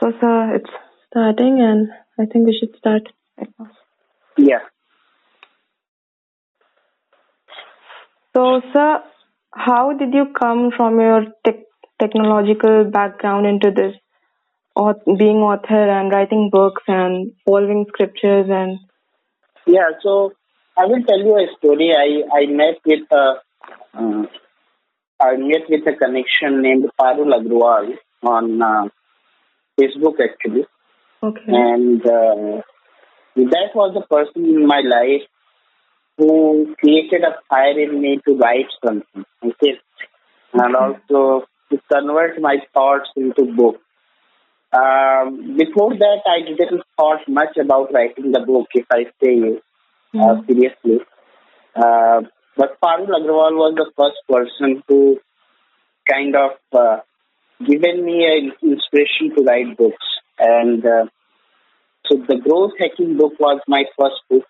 Samosa, it's starting, and I think we should start right now. Yeah. So, sir, how did you come from your technological background into this, or being author and writing books and following scriptures and? Yeah, so I will tell you a story. I met with a connection named Parul Agrawal on Facebook actually. Okay. And that was the person in my life who created a fire in me to write something, okay? And also to convert my thoughts into books. Before that, I didn't thought much about writing the book, if I say seriously. But Parul Agrawal was the first person who kind of given me an inspiration to write books. And so the growth hacking book was my first book.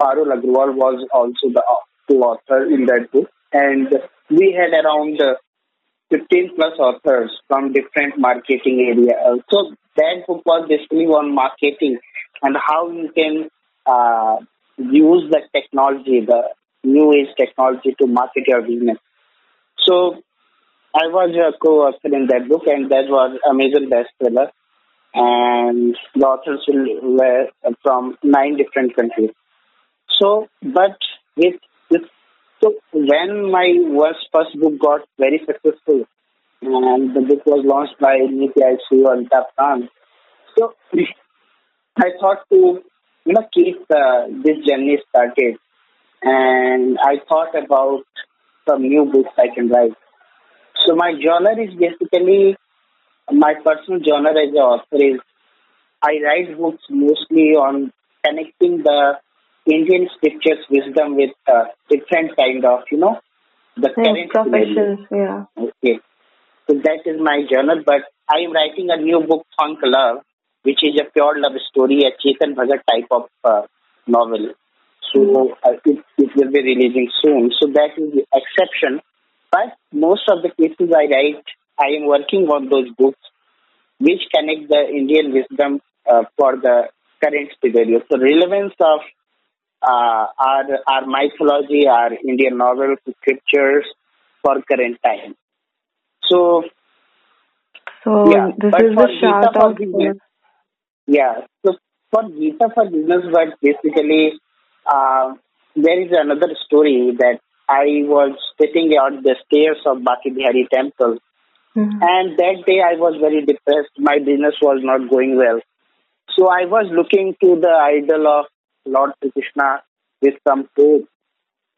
Parul Agrawal was also the co-author in that book. And we had around 15 plus authors from different marketing areas. So that book was basically on marketing and how you can use the technology, the new age technology to market your business. So I was a co-author in that book, and that was a major bestseller. And the authors were from 9 different countries. So, but so when my first book got very successful, and the book was launched by Nitya Sri and Tapran, so I thought to keep this journey started, and I thought about some new books I can write. So my genre is basically, my personal genre as an author is, I write books mostly on connecting the Indian scriptures wisdom with different kind of, the current professions. Yeah. Okay. So that is my genre, but I am writing a new book, Funk Love, which is a pure love story, a Chetan Bhagat type of novel. So it will be releasing soon. So that is the exception. But most of the cases I write, I am working on those books which connect the Indian wisdom for the current scenario. So relevance of our mythology, our Indian novels, scriptures for current time. So yeah, this is the shout out. Yeah, so for Gita for Business, but basically there is another story that I was sitting on the stairs of Bhakti Bihari Temple, and that day I was very depressed. My business was not going well. So I was looking to the idol of Lord Krishna with some hope.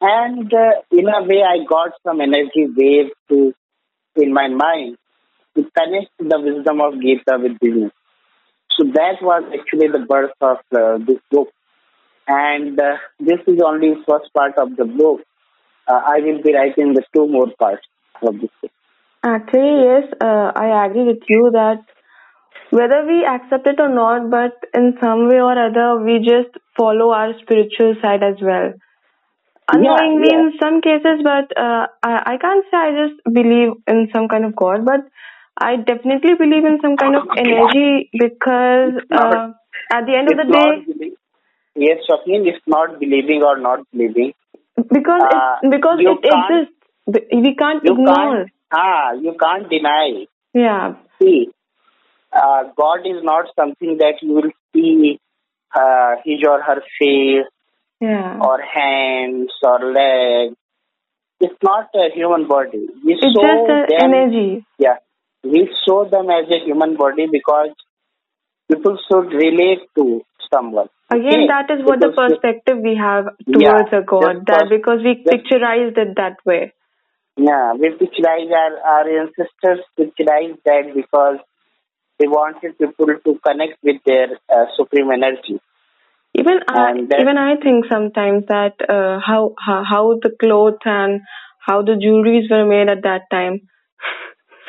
And in a way, I got some energy wave in my mind to connect the wisdom of Gita with business. So that was actually the birth of this book. And this is only the first part of the book. I will be writing the 2 more parts of this book. Actually, yes, I agree with you that whether we accept it or not, but in some way or other, we just follow our spiritual side as well. Unknowingly in some cases, but I can't say I just believe in some kind of God, but I definitely believe in some kind of energy because at the end of the day... Yes, Swapnil, it's not believing or not believing. Because it exists. We can't ignore. You can't deny. Yeah. See, God is not something that you will see his or her face or hands or legs. It's not a human body. It's just an energy. Yeah. We show them as a human body because people should relate to someone. Again, that is what the perspective we have towards a God, that because we picturized it that way. Yeah, we picturized our ancestors picturized that because they wanted people to connect with their supreme energy. Even I think sometimes that how the clothes and how the jewelries were made at that time.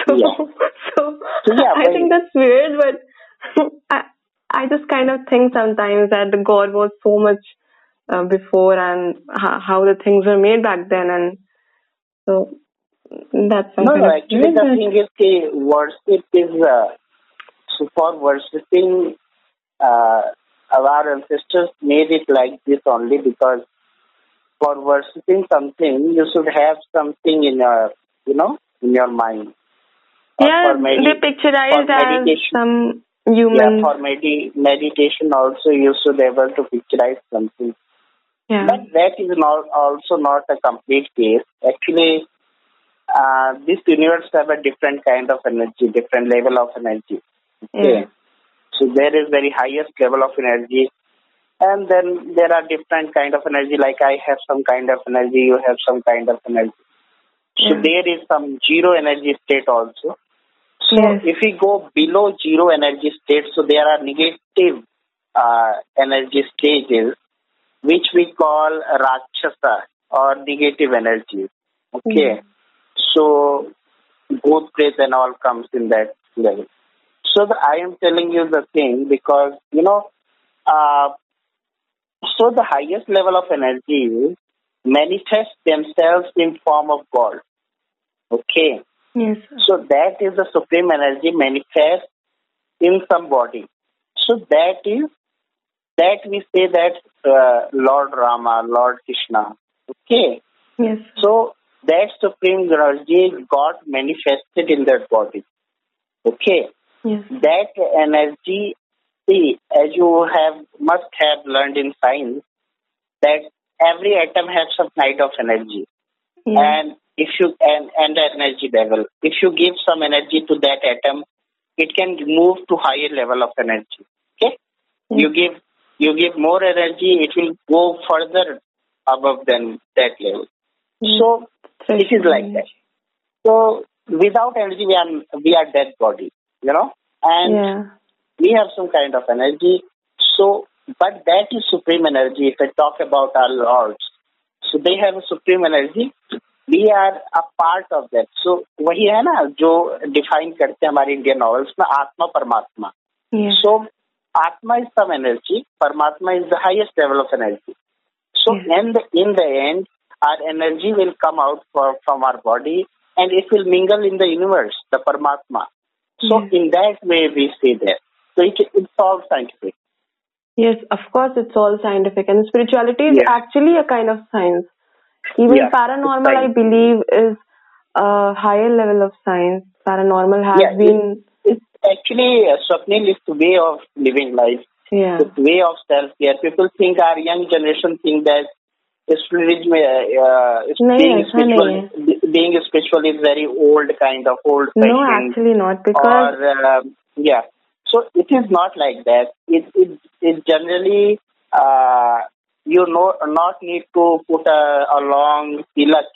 I think that's weird, but I just kind of think sometimes that the God was so much before and how the things were made back then, and so that's something. No, actually the thing is worship is for worshipping our ancestors made it like this only, because for worshipping something, you should have something in your, in your mind. Yeah, they picturized as some human. Yeah, for meditation also, you should able to picturize something. Yeah. But that is also not a complete case. Actually, this universe have a different kind of energy, different level of energy. Okay. Yeah. So there is very highest level of energy. And then there are different kind of energy, like I have some kind of energy, you have some kind of energy. So there is some zero energy state also. So if we go below zero energy state, so there are negative energy stages, which we call Rakshasa or negative energy. Okay. So both Preth and all comes in that level. So I am telling you the thing because, so the highest level of energy manifest themselves in form of God. Okay. Yes, sir. So that is the supreme energy manifest in some body. So that we say that Lord Rama, Lord Krishna. Okay. Yes. So that supreme energy got manifested in that body. Okay. Yes. That energy, see, as you must have learned in science, that every atom has some kind of energy, and the energy level. If you give some energy to that atom, it can move to higher level of energy. Okay, you give more energy, it will go further above than that level. So it is like that. So without energy, we are dead body, and we have some kind of energy. So. But that is supreme energy. If I talk about our lords, so they have a supreme energy. We are a part of that. So वही है ना जो define करते हैं हमारे Indian novels में आत्मा परमात्मा. So आत्मा is some energy, परमात्मा is the highest level of energy. So in the end, our energy will come out from our body and it will mingle in the universe, the Paramatma. So in that way we see that. So it's all scientific. Yes, of course, it's all scientific. And spirituality is actually a kind of science. Even paranormal, I believe, is a higher level of science. Paranormal has been... It's actually, Swapnil is the way of living life. Yeah. It's way of self-care. People think, our young generation think that being spiritual is very old kind of old-fashioned. No, actually not. Because... Or, So it is not like that. It generally, not need to put a long tilak,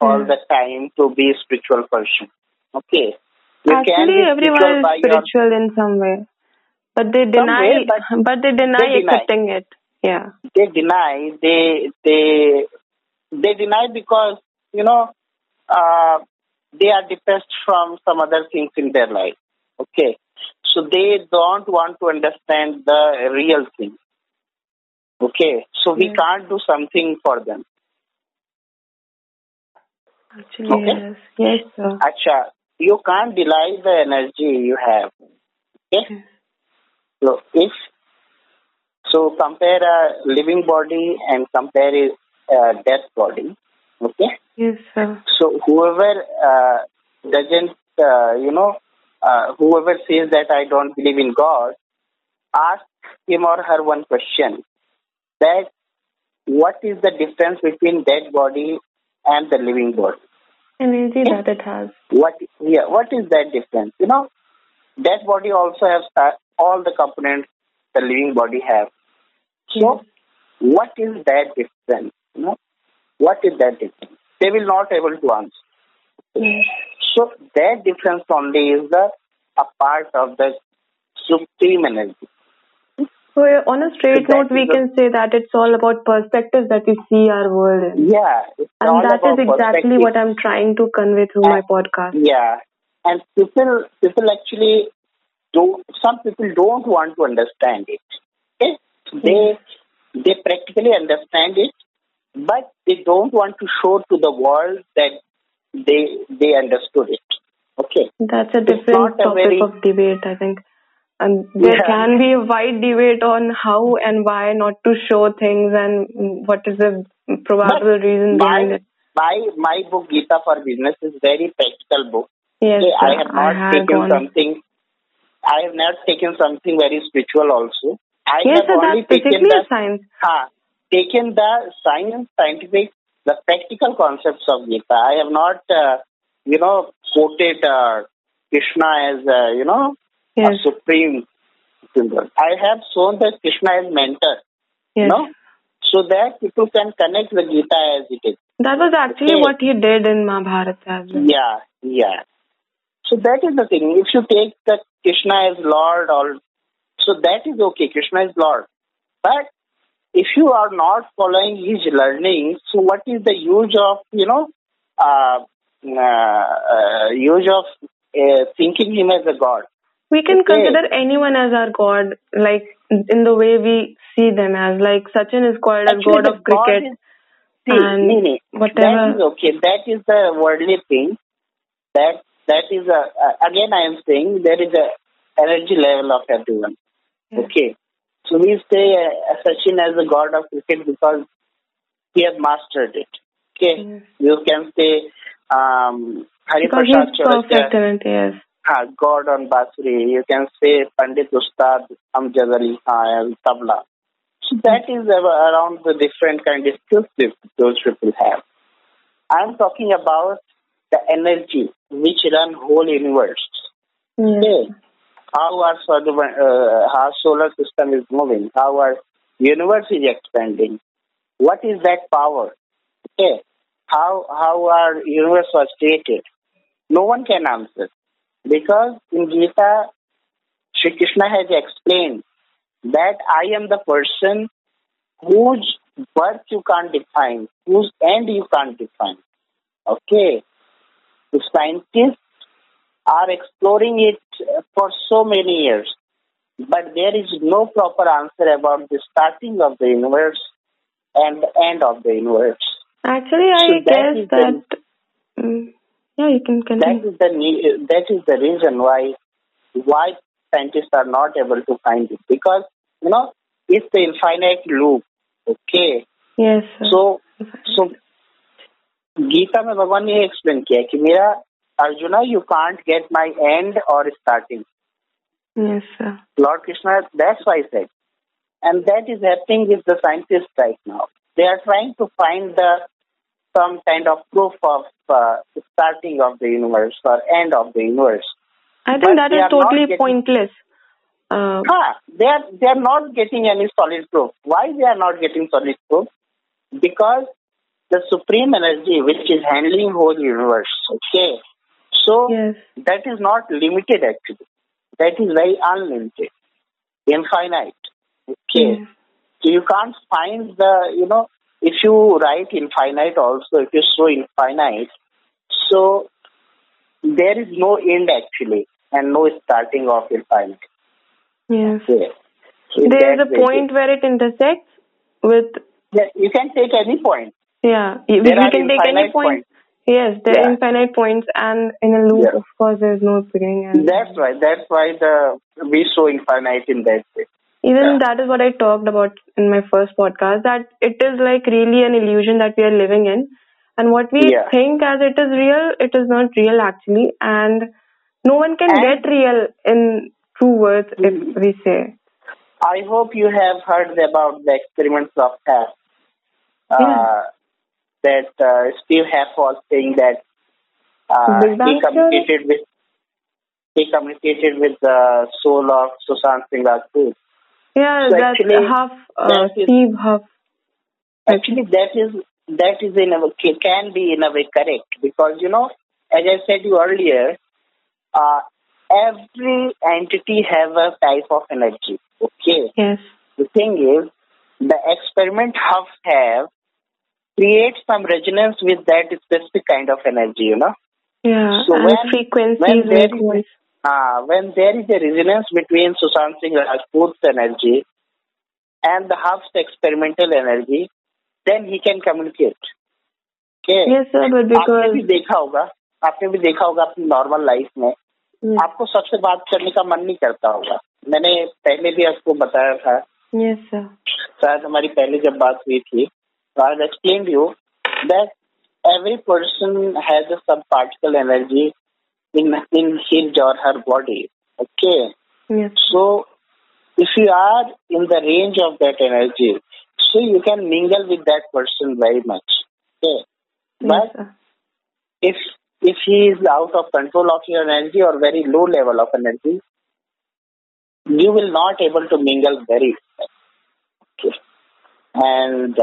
all the time to be a spiritual person. Okay. Actually, everyone is spiritual in some way. But they deny accepting it. Yeah. They deny. They deny because, they are depressed from some other things in their life. Okay. So they don't want to understand the real thing. Okay. So we can't do something for them. Actually, okay? Yes, sir. Achha. You can't deny the energy you have. Okay? Yes. So compare a living body and compare a death body. Okay? Yes, sir. So whoever doesn't, whoever says that I don't believe in God, ask him or her one question, that what is the difference between dead body and the living body? Energy that it has. What is that difference? Dead body also has all the components the living body have. So what is that difference? What is that difference? They will not able to answer. So that difference only is a part of the supreme energy. So on a straight note, we can say that it's all about perspectives that we see our world in. Yeah. And that is exactly what I'm trying to convey through my podcast. Yeah. And people actually don't want to understand it. Okay? They practically understand it, but they don't want to show to the world that they understood it. Okay. That's a different topic of debate, I think. And there can be a wide debate on how and why not to show things and what is the probable reason behind it. My book, Gita for Business, is very practical book. Yes, okay, I have not taken something very spiritual also. I have only taken the science, scientific, the practical concepts of Gita. I have not, quoted Krishna as, a supreme symbol. I have shown that Krishna is mentor, so that people can connect the Gita as it is. That was actually what he did in Mahabharata. Yeah. So that is the thing. If you take that Krishna as Lord, so that is okay. Krishna is Lord. But if you are not following his learning, so what is the use of, thinking him as a God? We can consider anyone as our God, like in the way we see them as, like Sachin is called a God of cricket. That is okay. That is the worldly thing. That is again I am saying there is a energy level of everyone. Yeah. Okay. So we say Sachin as the God of cricket because he has mastered it. Okay. Yeah. You can say Hari Prasad Chaurasia. Yes. God on Basuri. You can say Pandit Ustad Amjadari and Tabla. So that is around the different kind of skills those people have. I am talking about the energy which run whole universe. Mm. Okay. How our solar system is moving, how our universe is expanding. What is that power? Okay. How our universe was created? No one can answer. Because in Gita, Sri Krishna has explained that I am the person whose birth you can't define, whose end you can't define. Okay. The scientists are exploring it for so many years, but there is no proper answer about the starting of the universe and the end of the universe. Actually, you can continue. That is the reason why scientists are not able to find it, because it's the infinite loop. Okay. Yes. Sir. So Gita में भगवान ने explain किया कि मेरा Arjuna, you can't get my end or starting. Yes, sir. Lord Krishna, that's why I said, and that is happening with the scientists right now. They are trying to find some kind of proof of starting of the universe or end of the universe. I think that is totally pointless. They are not getting any solid proof. Why they are not getting solid proof? Because the supreme energy which is handling whole universe. Okay, so that is not limited actually. That is very unlimited, infinite. Okay, so you can't find the if you write infinite also, if you show infinite, so there is no end actually and no starting of infinite. Yes. Okay. So there is a point where it intersects with... Yeah, you can take any point. Yeah, we can take any point. Yes, there are infinite points, and in a loop, of course, there is no beginning. And that's right. That's why we show infinite in that way. Even that is what I talked about in my first podcast, that it is like really an illusion that we are living in. And what we think as it is real, it is not real actually. And no one can get real in true words if we say. I hope you have heard about the experiments of Hess. That Steve Hess was saying that he communicated with the soul of Sushant Singh Rajput. Yeah, so that's actually, Steve Huff. Actually, that is in a way, can be in a way correct, because as I said you earlier, every entity have a type of energy. Okay. Yes. The thing is, the experiment Huff have creates some resonance with that specific kind of energy. Yeah. So when frequency. When there is a resonance between Sushant Singh Rajput's energy and the Huff's experimental energy, then he can communicate. Okay. Yes, sir, but because... आपने भी देखा होगा अपनी normal life में आपको सबसे बात करने का मन नहीं करता होगा। मैंने पहले भी आपको बताया था, शायद हमारी पहले जब बात हुई थी, I have explained you that every person has a sub particle energy in his or her body. Okay? Yes. So, if you are in the range of that energy, so you can mingle with that person very much. Okay? But yes, if he is out of control of your energy or very low level of energy, you will not able to mingle very well. Okay? And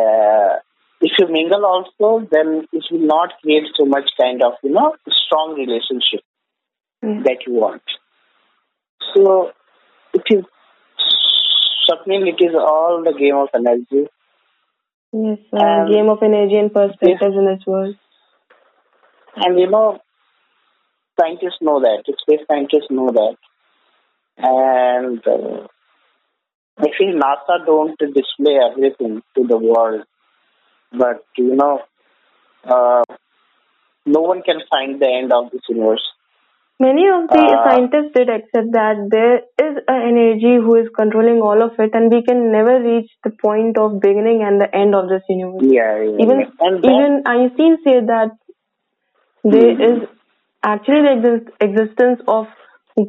if you mingle also, then it will not create so much kind of, strong relationship. Mm-hmm. That you want. So, it is all the game of energy. Yes, game of energy and perspectives in this world. And scientists know that. Space scientists know that. And I think NASA don't display everything to the world. But, no one can find the end of this universe. Many of the scientists did accept that there is an energy who is controlling all of it, and we can never reach the point of beginning and the end of this universe. Yeah. Even Einstein said that there is actually the existence of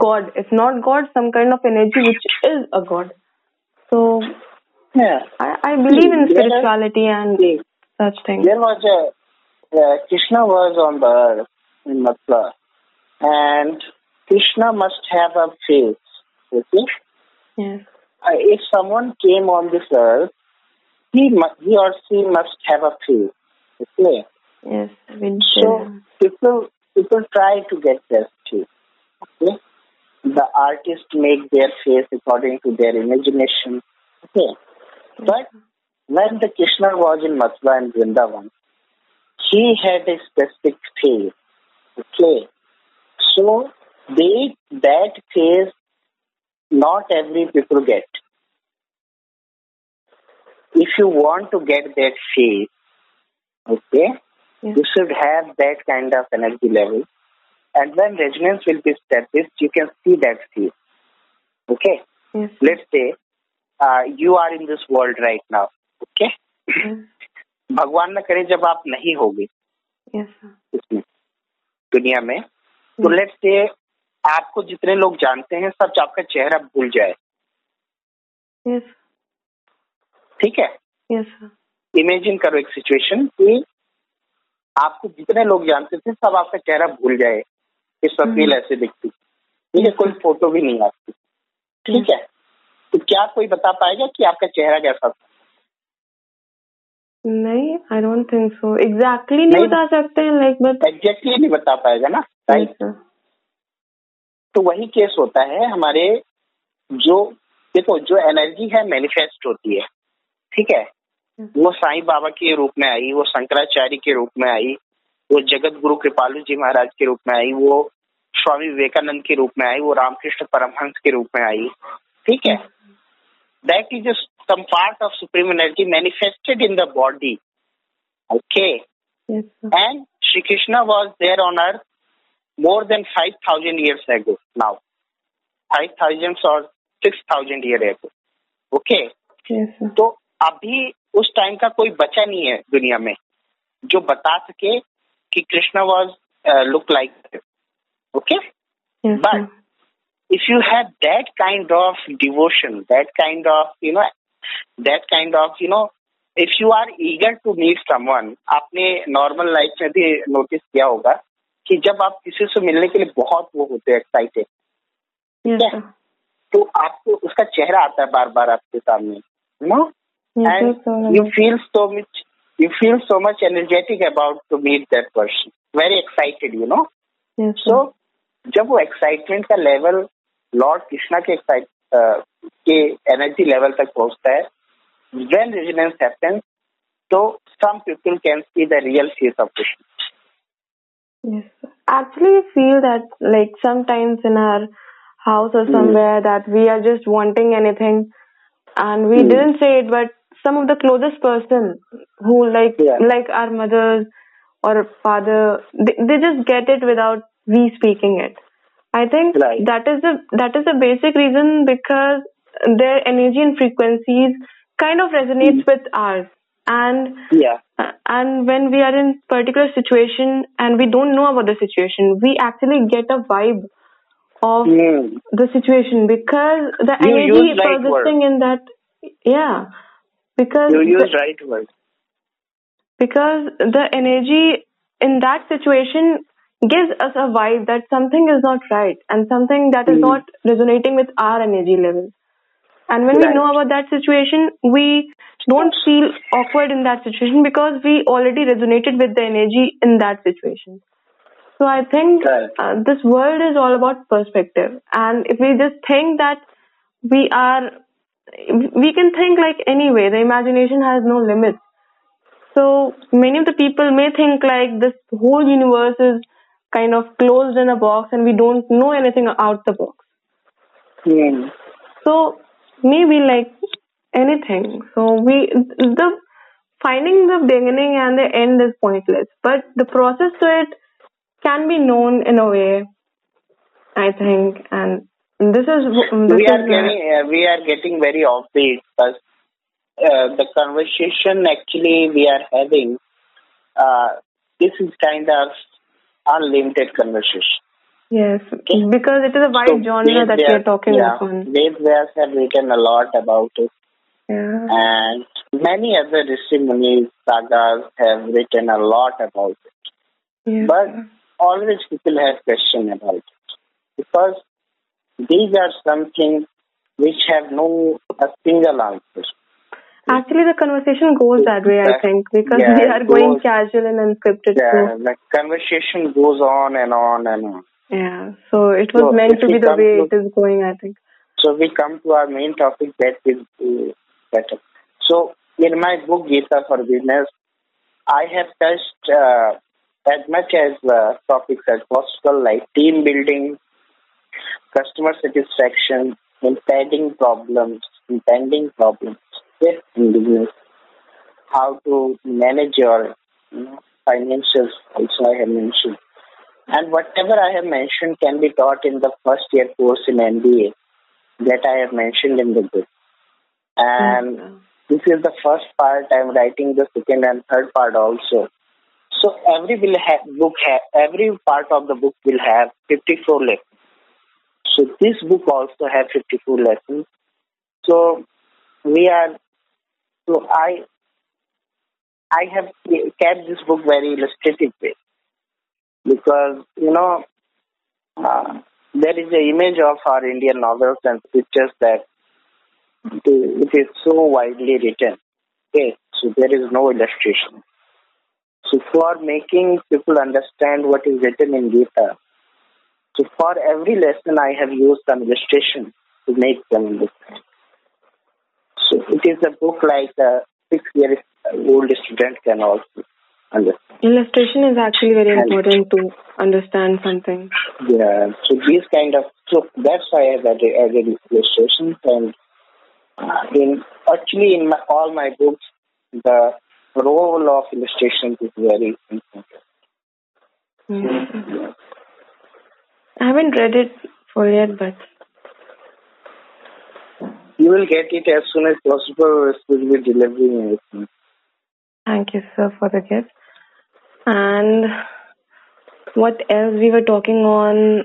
God. If not God, some kind of energy which is a God. So, I believe in spirituality and such things. There was Krishna was on the earth in Mathura. And Krishna must have a face, okay? Yes. If someone came on this earth, he or she must have a face, okay? Yes. So people try to get their face, okay? The artists make their face according to their imagination, okay? Yes. But when the Krishna was in Mathura and Vrindavan, he had a specific face, okay? So, that phase, not every people get. If you want to get that phase, okay, you should have that kind of energy level. And when resonance will be established, you can see that phase. Okay? Yes. Let's say, you are in this world right now. Okay? भगवान न करे जब आप नहीं होगे इसमें दुनिया में, तो लेट्स से आपको जितने लोग जानते हैं सब आपका चेहरा भूल जाए, ठीक है? इमेजिन करो एक सिचुएशन कि आपको जितने लोग जानते थे सब आपका चेहरा भूल जाए, इस तस्वीर ऐसे दिखती, ठीक है? कोई फोटो भी नहीं आती, ठीक है? तो क्या कोई बता पाएगा कि आपका चेहरा कैसा था? नहीं, I don't think so. Exactly नहीं बता सकते हैं, बट एग्जैक्टली नहीं बता पाएगा ना, राइट? तो वही केस होता है हमारे, जो एनर्जी है मैनिफेस्ट होती है, ठीक है? वो साईं बाबा के रूप में आई, वो शंकराचार्य के रूप में आई, वो जगत गुरु कृपालु जी महाराज के रूप में आई, वो स्वामी विवेकानंद के रूप में आई, वो रामकृष्ण परमहंस के रूप में आई, ठीक है? That is just some part of supreme energy manifested in the body. Okay. Yes, sir. And Shri Krishna was there on earth more than 5,000 years ago now. 5,000 or 6,000 years ago. Okay. Yes, sir. तो अभी उस time का कोई बचा नहीं है दुनिया में जो बता सके कि Krishna was look like this. Okay. Yes, but sir. If you have that kind of devotion, if you are eager to meet someone, आपने normal life में भी notice किया होगा कि जब आप किसी से मिलने के लिए बहुत वो होते हैं excited, ठीक है? तो आपको उसका चेहरा आता है बार-बार आपके सामने, and you feel so much energetic about to meet that person, very excited, Yes, so जब वो excitement का level लॉर्ड कृष्णा के एनर्जी लेवल तक पहुंचता है, when resonance happens, so some people can see the real face of Krishna. Yes, actually, I feel that like sometimes in our house or somewhere that we are just wanting anything, and we didn't say it, but some of the closest person who like our mothers or father, they just get it without we speaking it. I think right. that is the basic reason, because their energy and frequencies kind of resonates with ours. And when we are in particular situation and we don't know about the situation, we actually get a vibe of the situation, because the energy is persisting in that. Yeah, because you use the right word. Because the energy in that situation gives us a vibe that something is not right and something that is not resonating with our energy level. And when we know about that situation, we don't feel awkward in that situation because we already resonated with the energy in that situation. So I think this world is all about perspective. And if we just think that we can think like any way, the imagination has no limits. So many of the people may think like this whole universe is kind of closed in a box and we don't know anything out the box. Yeah. So maybe like anything. So finding the beginning and the end is pointless, but the process to it can be known in a way, I think. And we are getting very offbeat, because the conversation actually we are having, this is kind of unlimited conversation. Yes, okay. Because it is a wide genre that we are talking about. These guys have written a lot about it. Yeah. And many other Rishi Munis, sagas have written a lot about it. Yeah. But always people have questions about it, because these are something which have no a single answer. Actually, the conversation goes that way, I think, because we are going casual and unscripted. Yeah, the conversation goes on and on and on. Yeah, so it was meant to be the way it is going, I think. So we come to our main topic, that is better. So in my book, Gita for Business, I have touched as much as topics as possible, like team building, customer satisfaction, impending problems in business, how to manage your financials, also I have mentioned. And whatever I have mentioned can be taught in the first year course in MBA that I have mentioned in the book. And this is the first part. I am writing the second and third part also. So every part of the book will have 54 lessons. So this book also has 54 lessons. I have kept this book very illustrative way, because there is an image of our Indian novels and pictures that it is so widely written. Okay, so there is no illustration. So for making people understand what is written in Gita, so for every lesson I have used some illustration to make them understand. So it is a book like a 6-year-old student can also understand. Illustration is actually very important to understand something. Yeah, so these kind of, so that's why I have added illustrations. And in all my books, the role of illustrations is very important. Mm-hmm. Yeah. I haven't read it for yet, but you will get it as soon as possible. We will be delivering it. Thank you, sir, for the gift. And what else we were talking on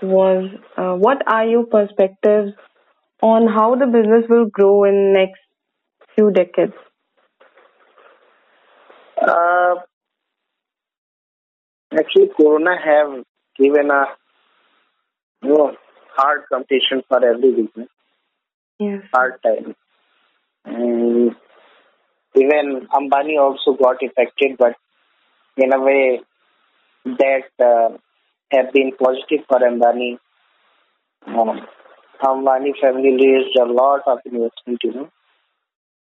was what are your perspectives on how the business will grow in next few decades? Actually, Corona have given a hard competition for every business. Yes. Hard time. And even Ambani also got affected, but in a way that have been positive for Ambani. Ambani family raised a lot of investment,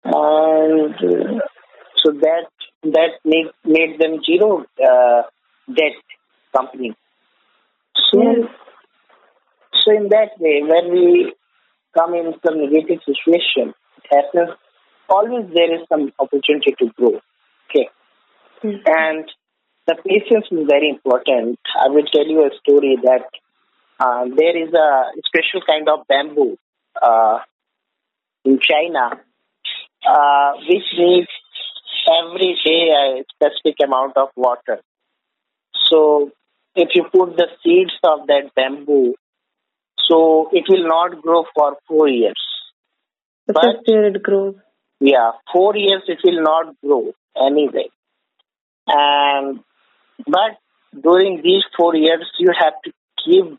and so that made them zero debt company. So, so in that way, when we come in some negative situation, it happens. Always there is some opportunity to grow. Okay. And the patience is very important. I will tell you a story that there is a special kind of bamboo in China which needs every day a specific amount of water. So if you put the seeds of that bamboo, so it will not grow for 4 years. But first year it grows. Yeah, 4 years it will not grow anyway. And but during these 4 years, you have to give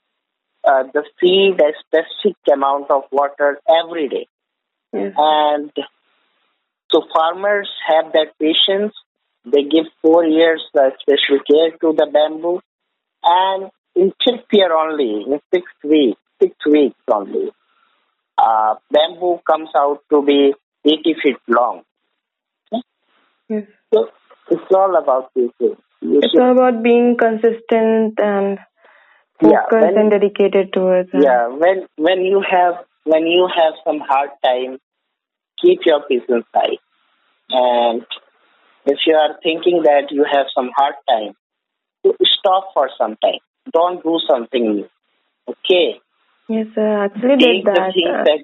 the seed a specific amount of water every day. Yes. And so farmers have that patience. They give 4 years special care to the bamboo. And in 6 years only, in 6 weeks only, bamboo comes out to be 80 feet long. Okay? Yes. So it's all about people. It's all about being consistent and focused and dedicated towards it. Yeah, when you have some hard time, keep your peace inside. And if you are thinking that you have some hard time, so stop for some time. Don't do something new. Okay? Yes, sir. Actually, take that.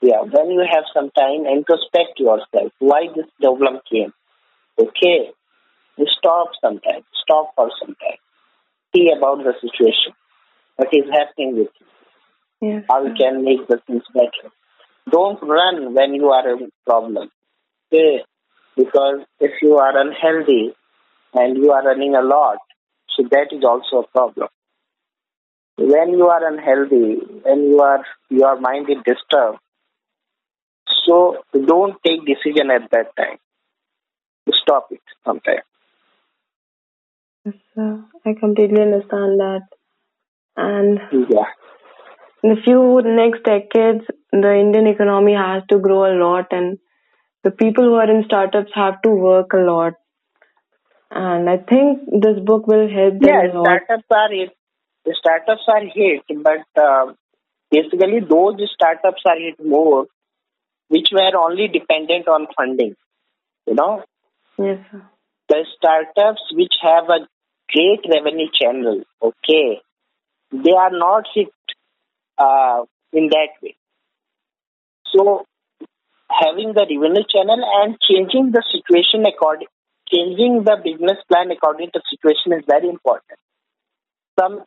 When you have some time, introspect yourself. Why this problem came? Okay? Stop sometime. Stop for some time. See about the situation. What is happening with you? Yes, how you can make the things better. Don't run when you are in problem. Okay? Because if you are unhealthy and you are running a lot, so that is also a problem. When you are unhealthy, when your mind is disturbed, so don't take decision at that time. Stop it sometime. Yes, sir. I completely understand that. And in a few next decades, the Indian economy has to grow a lot, and the people who are in startups have to work a lot. And I think this book will help them a lot. Startups are hit, but basically those startups are hit more which were only dependent on funding, you know. Yes, sir. The startups which have a great revenue channel, okay, they are not hit in that way. So having the revenue channel and changing the business plan according to situation is very important. Some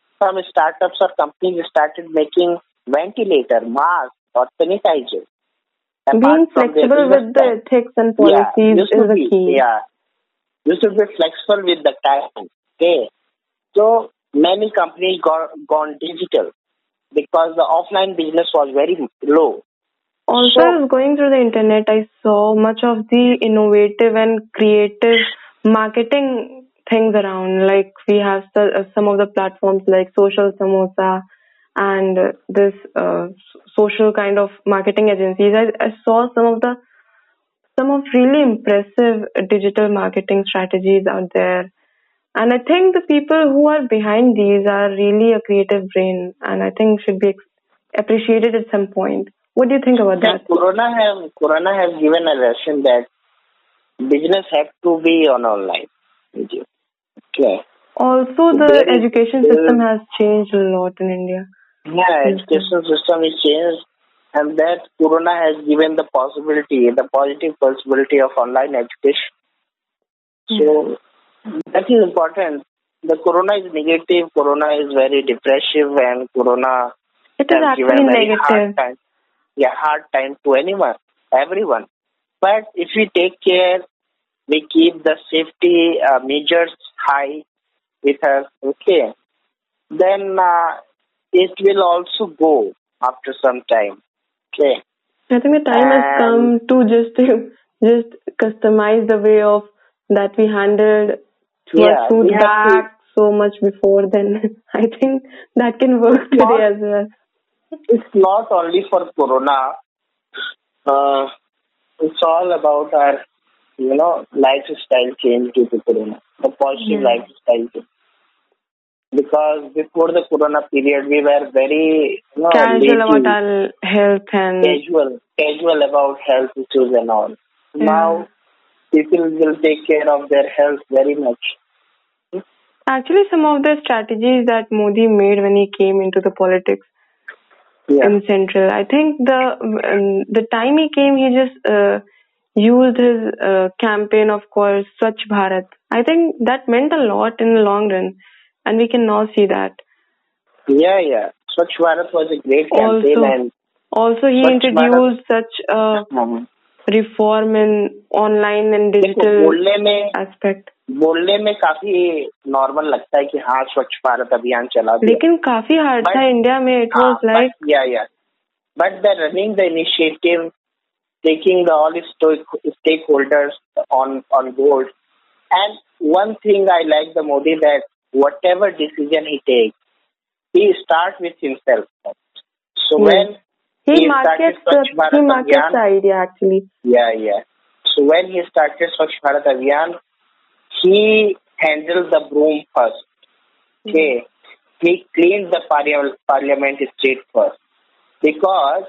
startups or companies started making ventilator, masks, or sanitizers. Being flexible with the ethics and policies is the key. Yeah, you should be flexible with the time. Okay, so many companies gone digital because the offline business was very low. Also, I was going through the internet. I saw much of the innovative and creative marketing things around. Like we have some of the platforms like Social Samosa and this social kind of marketing agencies. I saw some of really impressive digital marketing strategies out there. And I think the people who are behind these are really a creative brain, and I think should be appreciated at some point. What do you think about that? Corona has given a lesson that business have to be on online. Okay. Also, the education system has changed a lot in India. Yeah, education system is changed, and that Corona has given the positive possibility of online education. So that is important. The Corona is negative. Corona is very depressive, and Corona it is has given very negative. Hard time to everyone. But if we take care, we keep the safety measures high with us, okay, then it will also go after some time, okay. I think the time has come to just customize the way of that we handled food back so much before then. I think that can work today as well. It's not only for Corona. It's all about our, lifestyle change due to Corona, the positive lifestyle change. Because before the Corona period, we were very casual about our health and casual about health issues and all. Now people will take care of their health very much. Actually, some of the strategies that Modi made when he came into the politics in Central, I think the time he came, he just used his campaign, of course, Swachh Bharat. I think that meant a lot in the long run, and we can now see that. Yeah. Swachh Bharat was a great campaign. Also, he introduced such a reform in online and digital aspect. बोलने में काफी normal लगता है कि हाँ स्वच्छ भारत अभियान चला दिया. लेकिन काफी hard था India में. It was like but the running the initiative, taking the all stakeholders on board, and one thing I like the Modi that whatever decision he takes, he starts with himself. So when he markets the idea actually. So when he started Swachh Bharat Abhiyan, he handled the broom first. Okay. He cleaned the parliament state first. Because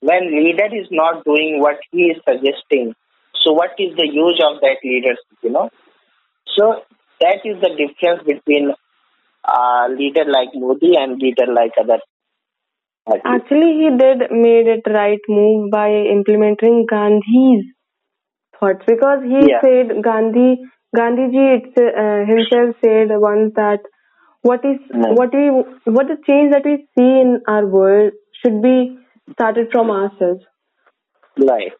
when leader is not doing what he is suggesting, so what is the use of that leadership, you know? So that is the difference between a leader like Modi and leader like other. Actually, he made it right move by implementing Gandhi's thoughts, because he said Gandhiji himself said once that what the change that we see in our world should be started from ourselves. Right.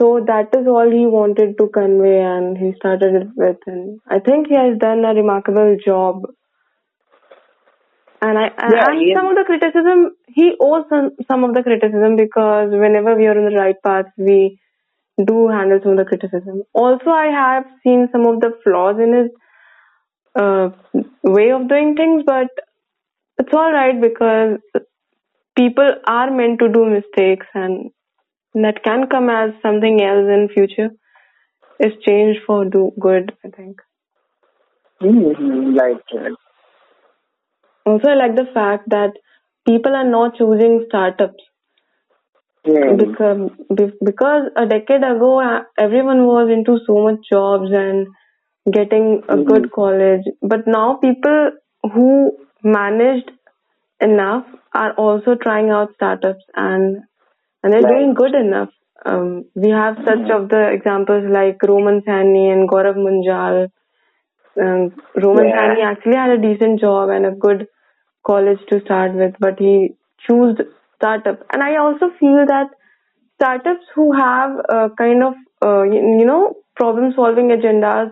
So that is all he wanted to convey, and he started it with. And I think he has done a remarkable job. And he owes some of the criticism, because whenever we are on the right path, we do handle some of the criticism. Also, I have seen some of the flaws in his way of doing things, but it's all right, because people are meant to do mistakes, and that can come as something else in future. It's changed for do good, I think. Right. Also, I like the fact that people are not choosing startups. Because a decade ago, everyone was into so much jobs and getting a good college. But now people who managed enough are also trying out startups, and they're doing good enough. We have such of the examples like Roman Saini and Gaurav Munjal. Roman Saini actually had a decent job and a good college to start with, but he chose startup. And I also feel that startups who have a kind of, problem-solving agendas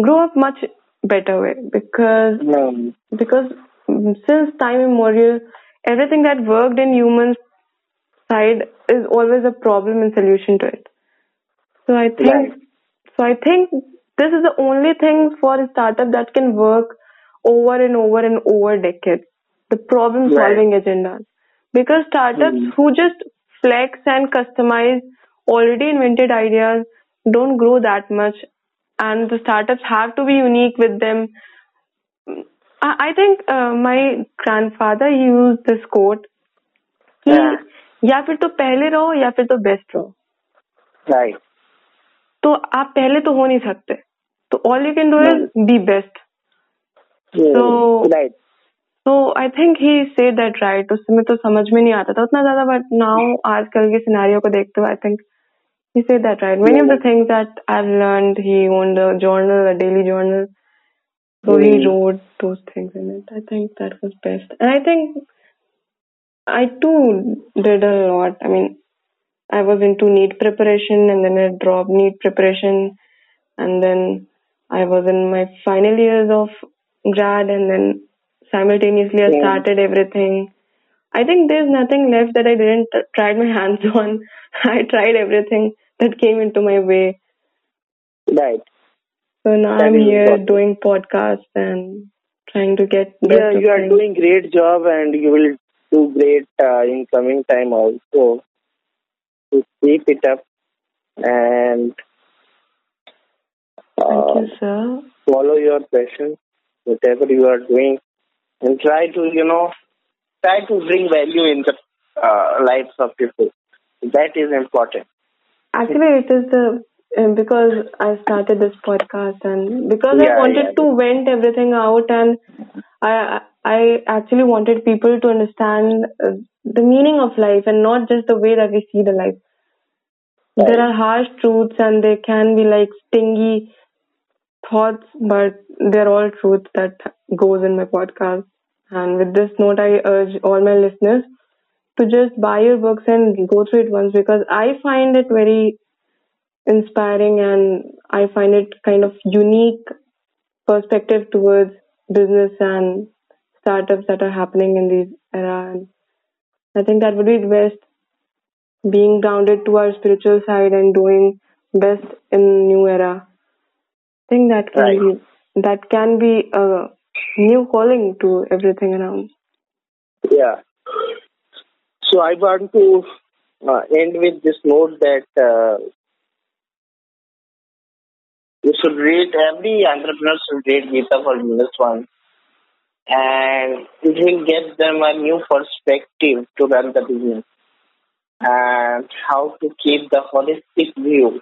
grow up much better way, because since time immemorial, everything that worked in human side is always a problem and solution to it. So I think, this is the only thing for a startup that can work over and over and over decades. The problem-solving agendas. Because startups who just flex and customize already invented ideas don't grow that much, and the startups have to be unique with them. I think my grandfather used this quote, या फिर तो पहले रहो या फिर तो best रहो. Right. तो आप पहले तो हो नहीं सकते. तो all you can do is be best. So I think he said that right. उसमें तो समझ में नहीं आता था उतना ज़्यादा, but now आजकल के सिनारियों को देखते हुए I think he said that right. Many of the things that I've learned, he owned a journal, a daily journal, so he wrote those things in it. I think that was best, and I think I too did a lot. I mean, I was into NEET preparation, and then I dropped NEET preparation, and then I was in my final years of grad, and then simultaneously I started everything. I think there's nothing left that I didn't try my hands on. I tried everything that came into my way. Right. So now I'm here doing podcasts and trying to get... Yeah, you are doing great job, and you will do great in coming time also. So keep it up and... Thank you, sir. Follow your passion, whatever you are doing. And try to bring value in the lives of people. That is important. Actually, it is the because I started this podcast and because I wanted to vent everything out, and I actually wanted people to understand the meaning of life and not just the way that we see the life. Right. There are harsh truths and they can be like stingy thoughts, but they're all truths that goes in my podcast. And with this note, I urge all my listeners to just buy your books and go through it once, because I find it very inspiring and I find it kind of unique perspective towards business and startups that are happening in this era. And I think that would be best, being grounded to our spiritual side and doing best in new era. I think that can be a new calling to everything around. Yeah. So I want to end with this note that you should read, every entrepreneur should read Gita for Business once, and it will give them a new perspective to run the business and how to keep the holistic view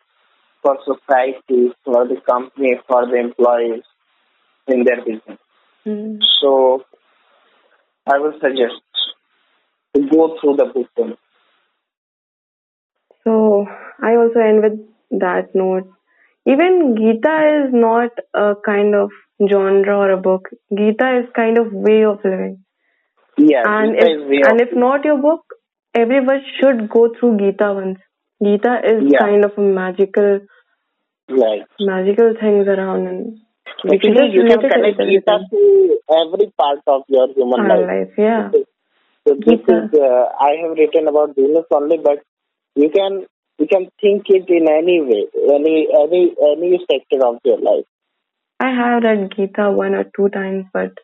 for society, for the company, for the employees in their business. So I will suggest to go through the book. So I also end with that note. Even Gita is not a kind of genre or a book. Gita is kind of way of living. Yeah, and if not your book, everyone should go through Gita once. Gita is kind of a magical things around, and you can connect Gita to every part of your human life. Yeah. So this is, I have written about business only, but you can think it in any way, any sector of your life. I have read Gita one or two times, but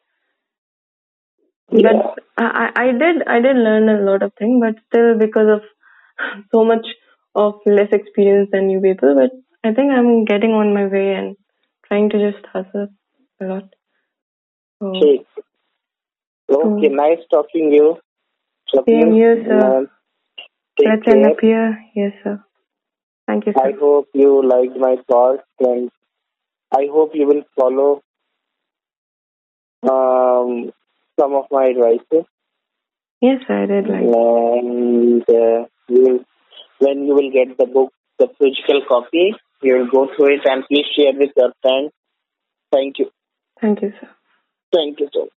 I did learn a lot of things, but still because of so much of less experience than you people, but I think I'm getting on my way and trying to just hustle a lot. So, okay, nice talking to you. Seeing you, sir. Let's end up here. Yes, sir. Thank you, sir. I hope you liked my thoughts, and I hope you will follow some of my advices. Yes, I did like it. And when you will get the book, the physical copy, you will go through it and please share with your friends. Thank you. Thank you, sir. Thank you, sir.